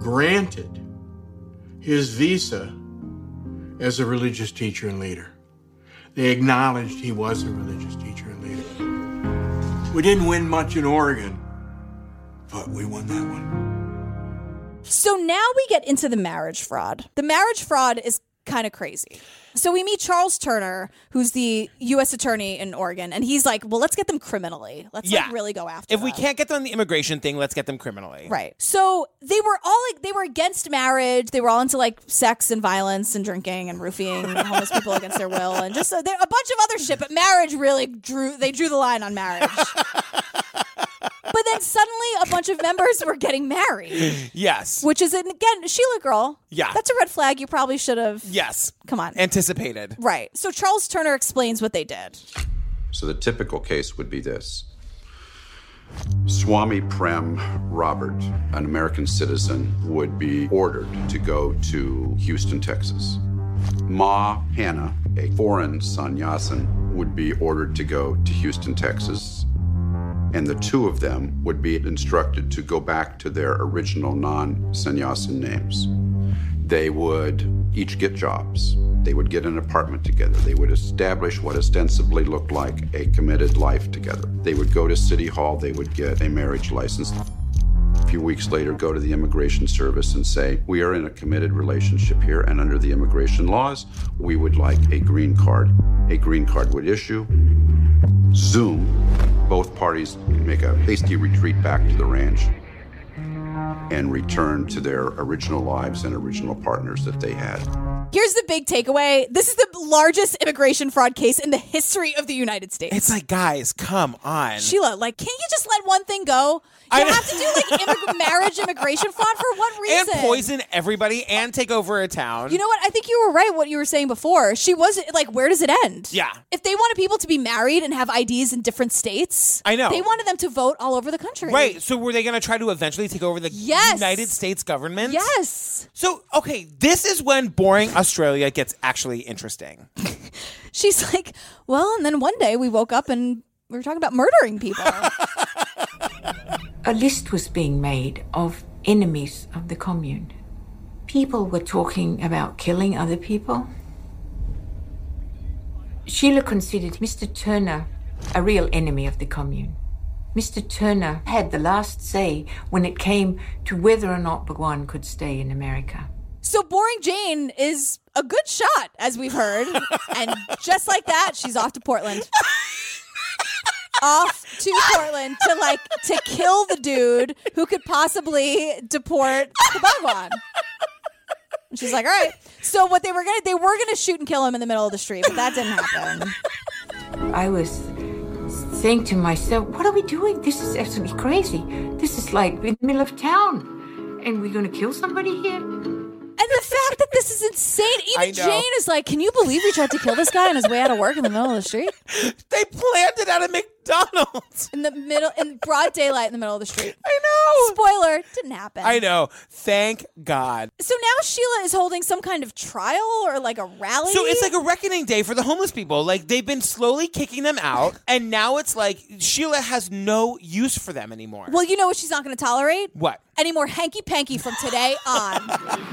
granted his visa as a religious teacher and leader. They acknowledged he was a religious teacher and leader. We didn't win much in Oregon, but we won that one. So now we get into the marriage fraud. The marriage fraud is kind of crazy. So we meet Charles Turner, who's the U S attorney in Oregon, and he's like, well, let's get them criminally. Let's yeah. like, really go after if them. If we can't get them on the immigration thing, let's get them criminally. Right. So they were all like, they were against marriage. They were all into like sex and violence and drinking and roofing and homeless people against their will and just uh, a bunch of other shit. But marriage really drew, they drew the line on marriage. But then suddenly a bunch of members were getting married. Yes. Which is, again, Sheila girl. Yeah. That's a red flag. You probably should have. Yes. Come on. Anticipated. Right. So Charles Turner explains what they did. So the typical case would be this. Swami Prem Robert, an American citizen, would be ordered to go to Houston, Texas. Ma Hannah, a foreign sannyasin, would be ordered to go to Houston, Texas. And the two of them would be instructed to go back to their original non-sannyasin names. They would each get jobs. They would get an apartment together. They would establish what ostensibly looked like a committed life together. They would go to City Hall. They would get a marriage license. A few weeks later, go to the Immigration Service and say, we are in a committed relationship here, and under the immigration laws, we would like a green card. A green card would issue. Zoom. Both parties make a hasty retreat back to the ranch and return to their original lives and original partners that they had. Here's the big takeaway. This is the largest immigration fraud case in the history of the United States. It's like, guys, come on. Sheila, like, can't you just let one thing go? You I have to do, like, immig- marriage immigration fraud for what reason? And poison everybody and take over a town. You know what? I think you were right what you were saying before. She was, like, where does it end? Yeah. If they wanted people to be married and have I Ds in different states. I know. They wanted them to vote all over the country. Right. So were they going to try to eventually take over the yes. United States government? Yes. So, okay, this is when boring Australia gets actually interesting. She's like, well, and then one day we woke up and we were talking about murdering people. A list was being made of enemies of the commune. People were talking about killing other people. Sheila considered Mister Turner a real enemy of the commune. Mister Turner had the last say when it came to whether or not Bhagwan could stay in America. So Boring Jane is a good shot, as we've heard. And just like that, she's off to Portland. Off to Portland to, like, to kill the dude who could possibly deport the Bhagwan. And she's like, all right. So what they were going to, they were going to shoot and kill him in the middle of the street, but that didn't happen. I was saying to myself, what are we doing? This is absolutely crazy. This is like in the middle of town. And we're going to kill somebody here? And the fact that this is insane. Even Jane is like, can you believe we tried to kill this guy on his way out of work in the middle of the street? They planned it out of McDonald's. In the middle, in broad daylight in the middle of the street. I know. Spoiler, didn't happen. I know. Thank God. So now Sheila is holding some kind of trial or like a rally. So it's like a reckoning day for the homeless people. Like they've been slowly kicking them out. And now it's like Sheila has no use for them anymore. Well, you know what she's not going to tolerate? What? Any more hanky-panky from today on.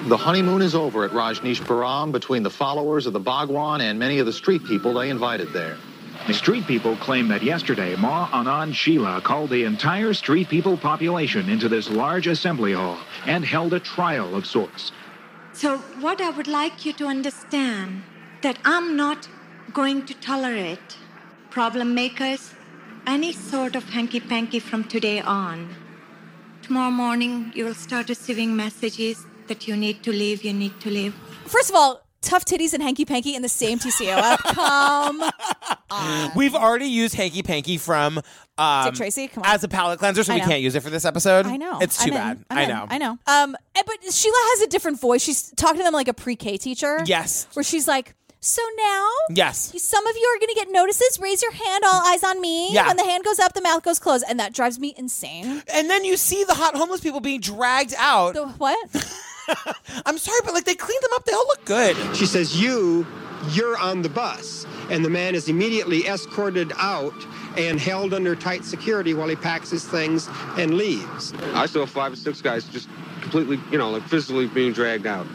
The honeymoon is over at Rajneeshpuram between the followers of the Bhagwan and many of the street people they invited there. The street people claim that yesterday Ma Anand Sheila called the entire street people population into this large assembly hall and held a trial of sorts. So what I would like you to understand, that I'm not going to tolerate problem makers, any sort of hanky-panky from today on. Tomorrow morning, you'll start receiving messages that you need to leave, you need to leave. First of all, tough titties and hanky-panky in the same T C O app. Come on. We've already used hanky-panky from um, Dick Tracy. Come on. As a palate cleanser, so we can't use it for this episode. I know. It's too I'm bad. I know. I know. Um, but Sheila has a different voice. She's talking to them like a pre-K teacher. Yes. Where she's like, so now, yes, some of you are going to get notices. Raise your hand, all eyes on me. Yeah. When the hand goes up, the mouth goes closed. And that drives me insane. And then you see the hot homeless people being dragged out. The what? I'm sorry, but like they cleaned them up. They all look good. She says, you, you're on the bus. And the man is immediately escorted out and held under tight security while he packs his things and leaves. I saw five or six guys just completely, you know, like physically being dragged out,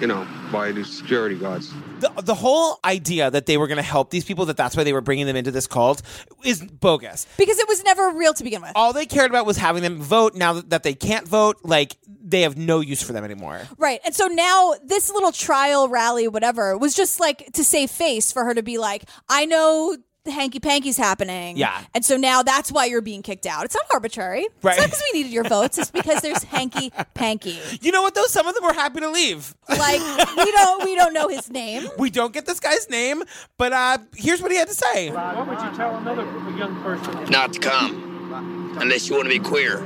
you know, by the security guards. The, the whole idea that they were going to help these people, that that's why they were bringing them into this cult, is bogus. Because it was never real to begin with. All they cared about was having them vote. Now that they can't vote, like, they have no use for them anymore. Right. And so now this little trial, rally, whatever, was just, like, to save face for her to be like, I know the hanky-panky's happening. Yeah. And so now that's why you're being kicked out. It's not arbitrary. Right. It's not because we needed your votes. It's because there's hanky-panky. You know what, though? Some of them were happy to leave. Like, we don't we don't know his name. We don't get this guy's name, but uh, here's what he had to say. What would you tell another young person? Not to come, unless you want to be queer.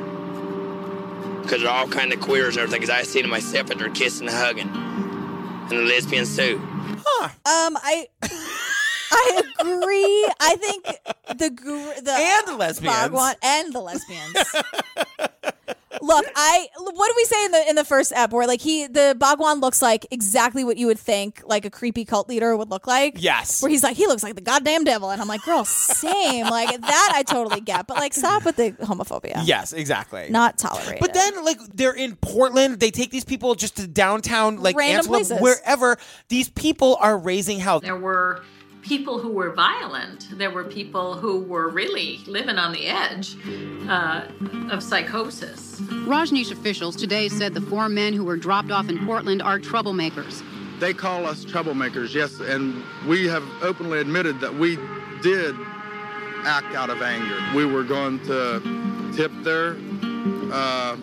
Because they're all kind of queers and everything, because I see them myself, and they're kissing and hugging. And the lesbians, too. Huh. Um, I... I agree. I think the gr- the and the lesbians Bhagwan and the lesbians. Look, I what do we say in the in the first ep where like he the Bhagwan looks like exactly what you would think like a creepy cult leader would look like? Yes. Where he's like he looks like the goddamn devil, and I'm like, girl, same. Like that I totally get, but like stop with the homophobia. Yes, exactly. Not tolerated. But then like they're in Portland, they take these people just to downtown like random Antelope, places, wherever. These people are raising hell. There were people who were violent. There were people who were really living on the edge uh, of psychosis. Rajneesh officials today said the four men who were dropped off in Portland are troublemakers. They call us troublemakers, yes, and we have openly admitted that we did act out of anger. We were going to tip their uh,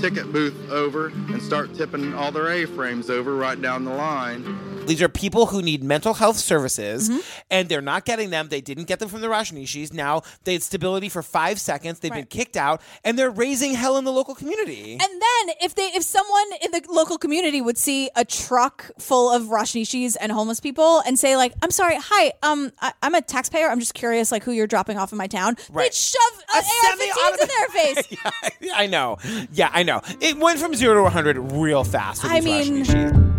ticket booth over and start tipping all their A-frames over right down the line. These are people who need mental health services, mm-hmm. and they're not getting them. They didn't get them from the Rajneeshis. Now they had stability for five seconds. They've right. been kicked out, and they're raising hell in the local community. And then if they, if someone in the local community would see a truck full of Rajneeshis and homeless people and say, like, I'm sorry, hi, um, I, I'm a taxpayer. I'm just curious, like, who you're dropping off in my town. Right. They'd shove an A R fifteens in their face. yeah, I know. Yeah, I know. It went from zero to one hundred real fast with these Rajneeshis. I mean...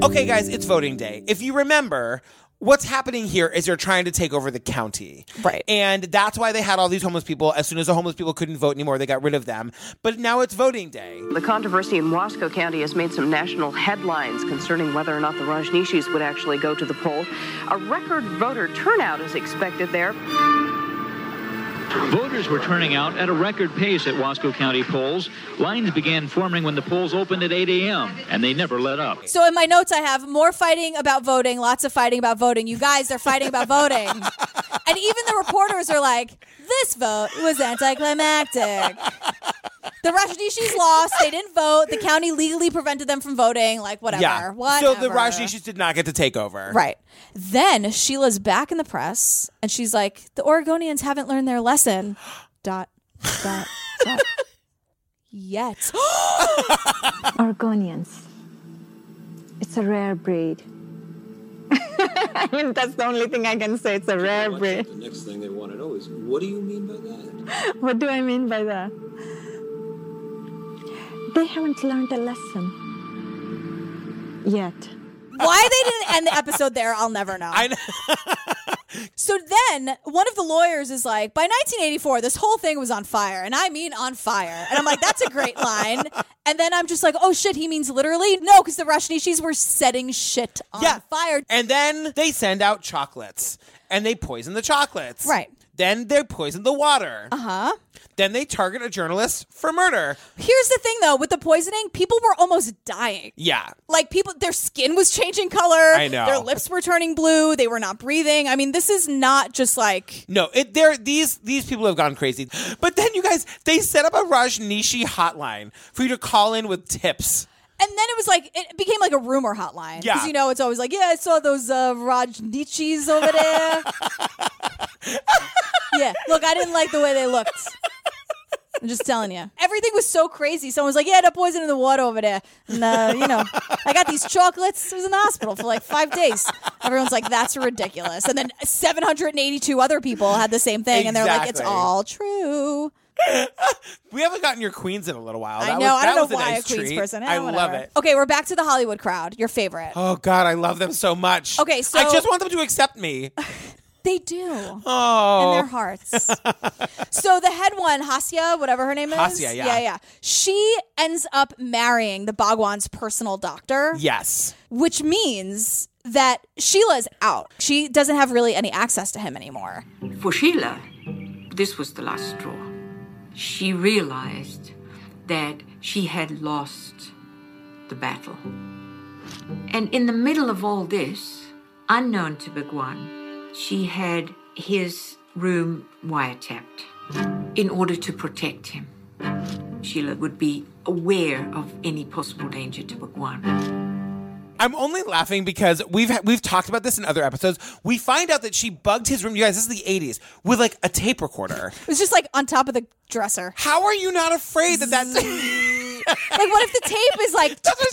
Okay, guys, it's voting day. If you remember, what's happening here is they're trying to take over the county. Right. And that's why they had all these homeless people. As soon as the homeless people couldn't vote anymore, they got rid of them. But now it's voting day. The controversy in Wasco County has made some national headlines concerning whether or not the Rajneeshis would actually go to the poll. A record voter turnout is expected there. Voters were turning out at a record pace at Wasco County polls. Lines began forming when the polls opened at eight a.m., and they never let up. So in my notes, I have more fighting about voting, lots of fighting about voting. You guys, they're fighting about voting. And even the reporters are like, this vote was anticlimactic. The Rajneeshis lost. They didn't vote. The county legally prevented them from voting. Like, whatever. Yeah. Whatever. So the Rajneeshis did not get to take over. Right. Then Sheila's back in the press, and she's like, the Oregonians haven't learned their lesson. Dot, dot, dot. Yet. Oregonians. It's a rare breed. I mean, that's the only thing I can say. It's a rare breed. The next thing they want to know is, what do you mean by that? What do I mean by that? They haven't learned a lesson yet. Why they didn't end the episode there, I'll never know. I know. So then one of the lawyers is like, by nineteen eighty-four, this whole thing was on fire. And I mean on fire. And I'm like, that's a great line. And then I'm just like, oh, shit, he means literally? No, because the Rajneeshis were setting shit on yeah. fire. And then they send out chocolates. And they poison the chocolates. Right. Then they poison the water. Uh-huh. Then they target a journalist for murder. Here's the thing, though. With the poisoning, people were almost dying. Yeah. Like, people, their skin was changing color. I know. Their lips were turning blue. They were not breathing. I mean, this is not just like... No, it, they're, these these people have gone crazy. But then, you guys, they set up a Rajneeshi hotline for you to call in with tips. And then it was like, it became like a rumor hotline. Yeah. Because, you know, it's always like, yeah, I saw those uh, Rajneeshis over there. Yeah. Look, I didn't like the way they looked. I'm just telling you. Everything was so crazy. Someone was like, yeah, they're poisoning the water over there. And, uh, you know, I got these chocolates. I was in the hospital for like five days. Everyone's like, that's ridiculous. And then seven hundred eighty-two other people had the same thing. Exactly. And they're like, it's all true. We haven't gotten your queens in a little while. That I know. Was, I don't know why a, nice a queens treat. person. Eh, I whatever. love it. Okay, we're back to the Hollywood crowd. Your favorite. Oh, God, I love them so much. Okay, so... I just want them to accept me. They do. Oh. In their hearts. So the head one, Hasya, whatever her name is. Hasya, yeah. Yeah, yeah. She ends up marrying the Bhagwan's personal doctor. Yes. Which means that Sheila's out. She doesn't have really any access to him anymore. For Sheila, this was the last straw. She realized that she had lost the battle. And in the middle of all this, unknown to Bhagwan, she had his room wiretapped in order to protect him. Sheila would be aware of any possible danger to Bhagwan. I'm only laughing because we've we've talked about this in other episodes. We find out that she bugged his room. You guys, this is the eighties with like a tape recorder. It was just like on top of the dresser. How are you not afraid that that's... Like what if the tape is like... That's what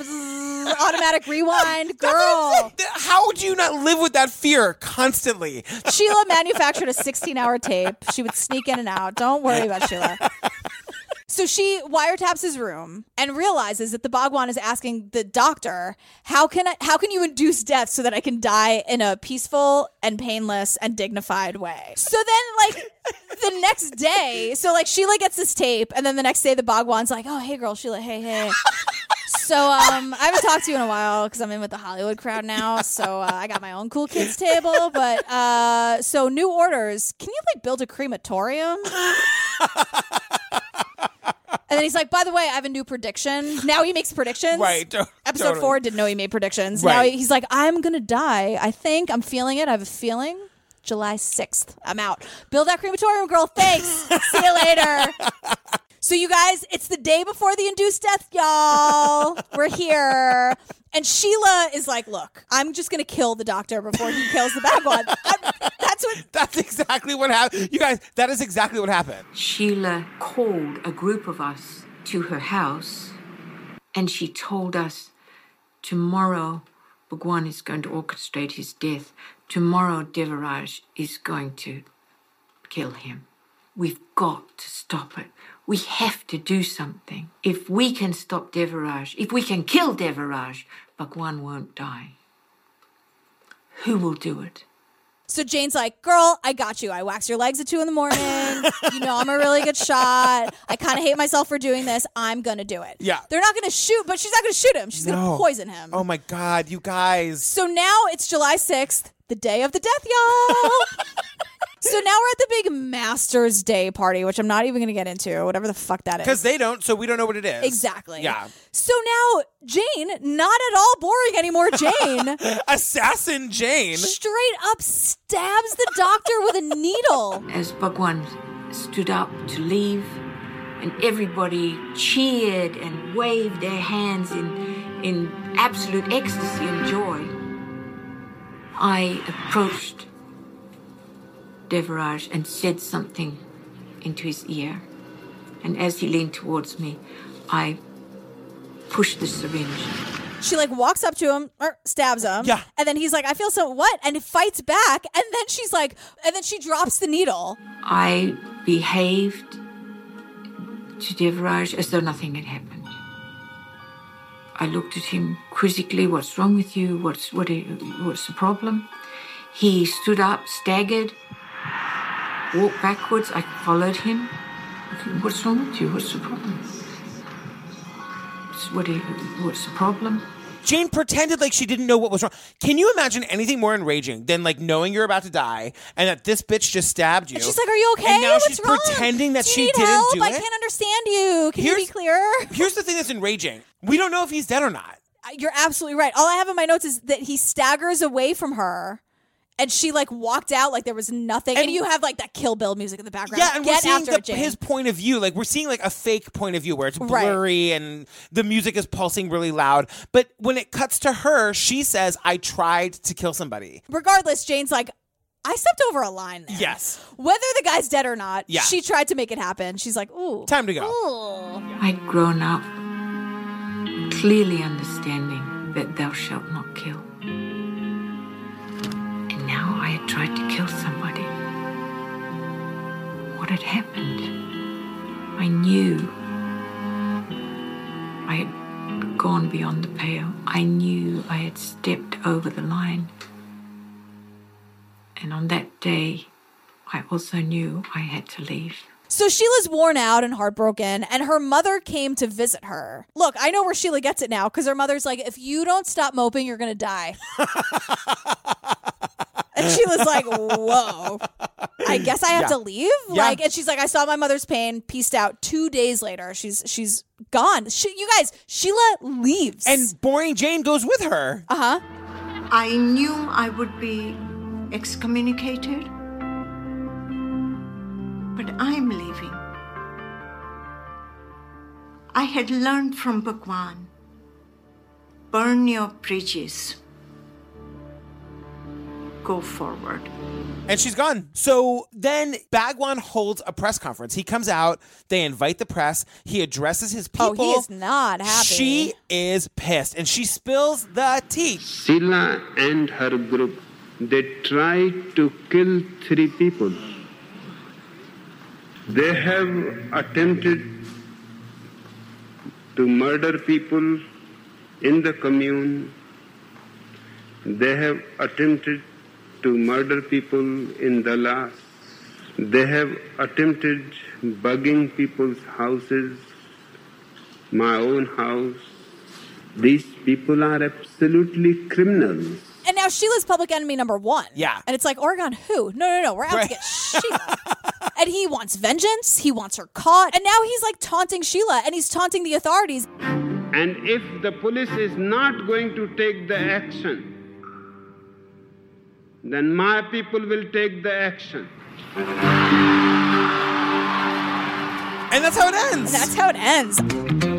I'm saying. Automatic rewind. Girl. How do you not live with that fear constantly? Sheila manufactured a sixteen-hour tape. She would sneak in and out. Don't worry about Sheila. So she wiretaps his room and realizes that the Bhagwan is asking the doctor, how can I, how can you induce death so that I can die in a peaceful and painless and dignified way? So then, like, the next day, so, like, Sheila gets this tape, and then the next day the Bhagwan's like, oh, hey, girl, Sheila, hey, hey. So um, I haven't talked to you in a while because I'm in with the Hollywood crowd now. So uh, I got my own cool kids table. But uh, so new orders. Can you like build a crematorium? And then he's like, by the way, I have a new prediction. Now he makes predictions. Right. T- Episode totally. four didn't know he made predictions. Right. Now he's like, I'm going to die. I think I'm feeling it. I have a feeling. July sixth. I'm out. Build that crematorium, girl. Thanks. See you later. So you guys, it's the day before the induced death, y'all. We're here. And Sheila is like, look, I'm just going to kill the doctor before he kills the Bhagwan. That's what. That's exactly what happened. You guys, that is exactly what happened. Sheila called a group of us to her house, and she told us, tomorrow Bhagwan is going to orchestrate his death. Tomorrow Devaraj is going to kill him. We've got to stop it. We have to do something. If we can stop Devaraj, if we can kill Devaraj, Bhagwan won't die. Who will do it? So Jane's like, girl, I got you. I wax your legs at two in the morning. You know, I'm a really good shot. I kind of hate myself for doing this. I'm going to do it. Yeah. They're not going to shoot, but she's not going to shoot him. She's no. going to poison him. Oh, my God, you guys. So now it's July sixth, the day of the death, y'all. So now we're at the big Masters Day party, which I'm not even going to get into, whatever the fuck that is. Because they don't, so we don't know what it is. Exactly. Yeah. So now Jane, not at all boring anymore, Jane. Assassin Jane. Straight up stabs the doctor with a needle. As Bhagwan stood up to leave, and everybody cheered and waved their hands in, in absolute ecstasy and joy, I approached Devaraj and said something into his ear. And as he leaned towards me, I pushed the syringe. She, like, walks up to him, or stabs him. Yeah. And then he's like, I feel so, what? And fights back. And then she's like, and then she drops the needle. I behaved to Devaraj as though nothing had happened. I looked at him quizzically, what's wrong with you? What's, what, what's the problem? He stood up, staggered, walked backwards. I followed him. What's wrong with you? What's the problem? What do you, what's the problem? Jane pretended like she didn't know what was wrong. Can you imagine anything more enraging than, like, knowing you're about to die and that this bitch just stabbed you? And she's like, are you okay? And now what's she's wrong? Pretending that do she didn't help? do it. I can't understand you. Can here's, you be clearer? Here's the thing that's enraging. We don't know if he's dead or not. You're absolutely right. All I have in my notes is that he staggers away from her. And she, like, walked out like there was nothing. And, and you have, like, that Kill Bill music in the background. Yeah, and Get we're seeing the, it, his point of view. Like, we're seeing, like, a fake point of view where it's blurry, right, and the music is pulsing really loud. But when it cuts to her, she says, I tried to kill somebody. Regardless, Jane's like, I stepped over a line there. Yes. Whether the guy's dead or not, yeah, she tried to make it happen. She's like, ooh. Time to go. Ooh. I'd grown up clearly understanding that thou shalt not kill. Now I had tried to kill somebody. What had happened? I knew. I had gone beyond the pale. I knew I had stepped over the line. And on that day, I also knew I had to leave. So Sheila's worn out and heartbroken, and her mother came to visit her. Look, I know where Sheila gets it now, because her mother's like, if you don't stop moping, you're going to die. And she was like, whoa, I guess I have yeah. to leave? Yeah. Like, and she's like, I saw my mother's pain, peaced out. Two days later, she's she's gone. She, you guys, Sheila leaves. And boring Jane goes with her. Uh-huh. I knew I would be excommunicated, but I'm leaving. I had learned from Bhagwan, burn your bridges. Go forward. And she's gone. So then Bhagwan holds a press conference. He comes out. They invite the press. He addresses his people. Oh, he is not happy. She is pissed. And she spills the tea. Sheila and her group, they tried to kill three people. They have attempted to murder people in the commune. They have attempted to murder people in the Dalles. They have attempted bugging people's houses, my own house. These people are absolutely criminals. And now Sheila's public enemy number one. Yeah. And it's like, Oregon who? No, no, no. We're out right. to get Sheila. And he wants vengeance. He wants her caught. And now he's like taunting Sheila, and he's taunting the authorities. And if the police is not going to take the action, then my people will take the action. And that's how it ends. And that's how it ends.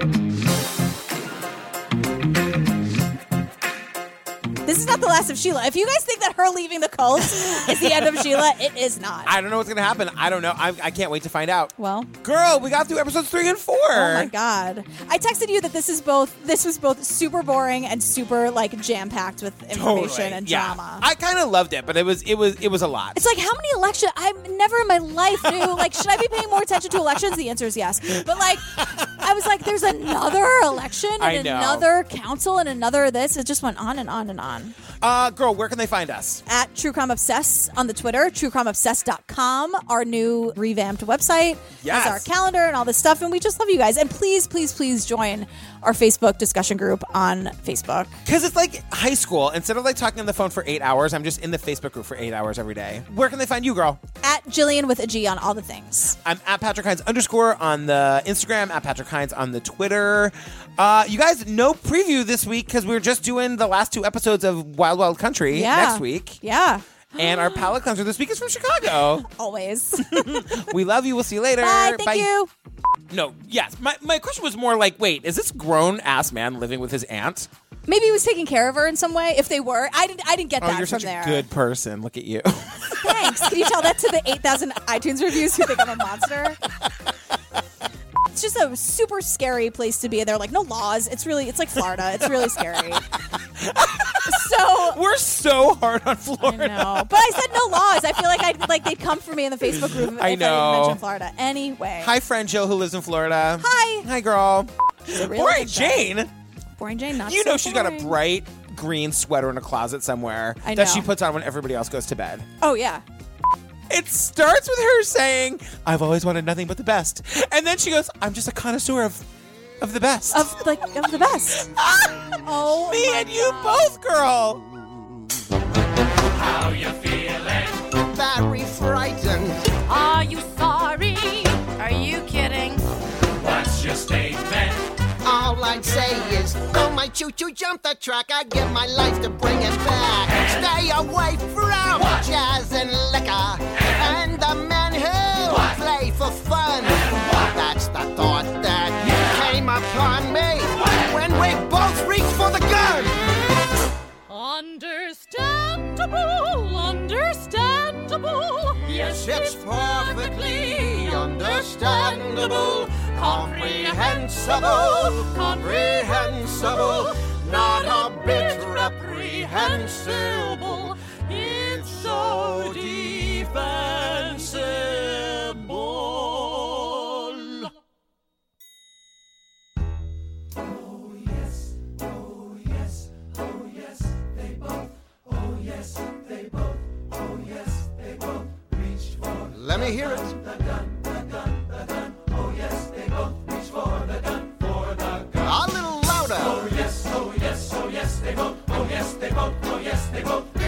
This is not the last of Sheila. If you guys think that her leaving the cult is the end of Sheila, it is not. I don't know what's going to happen. I don't know. I, I can't wait to find out. Well. Girl, we got through episodes three and four. Oh, my God. I texted you that this is both. This was both super boring and super, like, jam-packed with information totally. and yeah. drama. I kind of loved it, but it was it was, it was was a lot. It's like, how many elections? I never in my life knew, like, should I be paying more attention to elections? The answer is yes. But, like, I was like, there's another election and another council and another this. It just went on and on and on. Uh, girl, where can they find us? At True Crime Obsessed on the Twitter, true crime obsessed dot com, our new revamped website. Yes. Has our calendar and all this stuff, and we just love you guys. And please, please, please join our Facebook discussion group on Facebook. Because it's like high school. Instead of like talking on the phone for eight hours, I'm just in the Facebook group for eight hours every day. Where can they find you, girl? At Jillian with a G on all the things. I'm at Patrick Hines underscore on the Instagram, at Patrick Hines on the Twitter. Uh, you guys, no preview this week because we're just doing the last two episodes of Wild Wild Country yeah. next week. Yeah. And our palate cleanser this week is from Chicago. Always. We love you. We'll see you later. Bye. Thank Bye. you. No, yes. My my question was more like, wait, is this grown-ass man living with his aunt? Maybe he was taking care of her in some way, if they were. I didn't I didn't get oh, that from there. You're such a good person. Look at you. Thanks. Can you tell that to the eight thousand iTunes reviews who think I'm a monster? It's just a super scary place to be. And they're like, no laws. It's really, it's like Florida. It's really scary. So we're so hard on Florida. I know. But I said no laws. I feel like I'd like they'd come for me in the Facebook group if I, know. I didn't mention Florida. Anyway. Hi, friend Jill, who lives in Florida. Hi. Hi, girl. Boring Jane. Boring Jane. Not you so know she's boring. Got a bright green sweater in a closet somewhere I know. That she puts on when everybody else goes to bed. Oh yeah. It starts with her saying, I've always wanted nothing but the best. And then she goes, I'm just a connoisseur of of the best. Of like of the best. Oh, me and God. You both, girl. How you feeling? Very frightened. Are you sorry? Are you kidding? What's your statement? All I'd say is, oh my choo-choo, jump the track. I'd give my life to bring it back. And stay away from what? Jazz and liquor. And, and the men who what? Play for fun. That's the thought that yeah. came upon me what? When we both reached for the gun. Understandable, understandable. Yes, it's perfectly understandable. Comprehensible, comprehensible, not a bit reprehensible. It's so defensible. Oh yes, oh yes, oh yes, they both, oh yes, they both, oh yes, they both reached for. Let me hear it. The gun, the gun, the gun. Oh yes, they both reach for the gun, for the gun. A little louder. Oh yes, oh yes, oh yes, they both. Oh yes, they both. Oh yes, they both.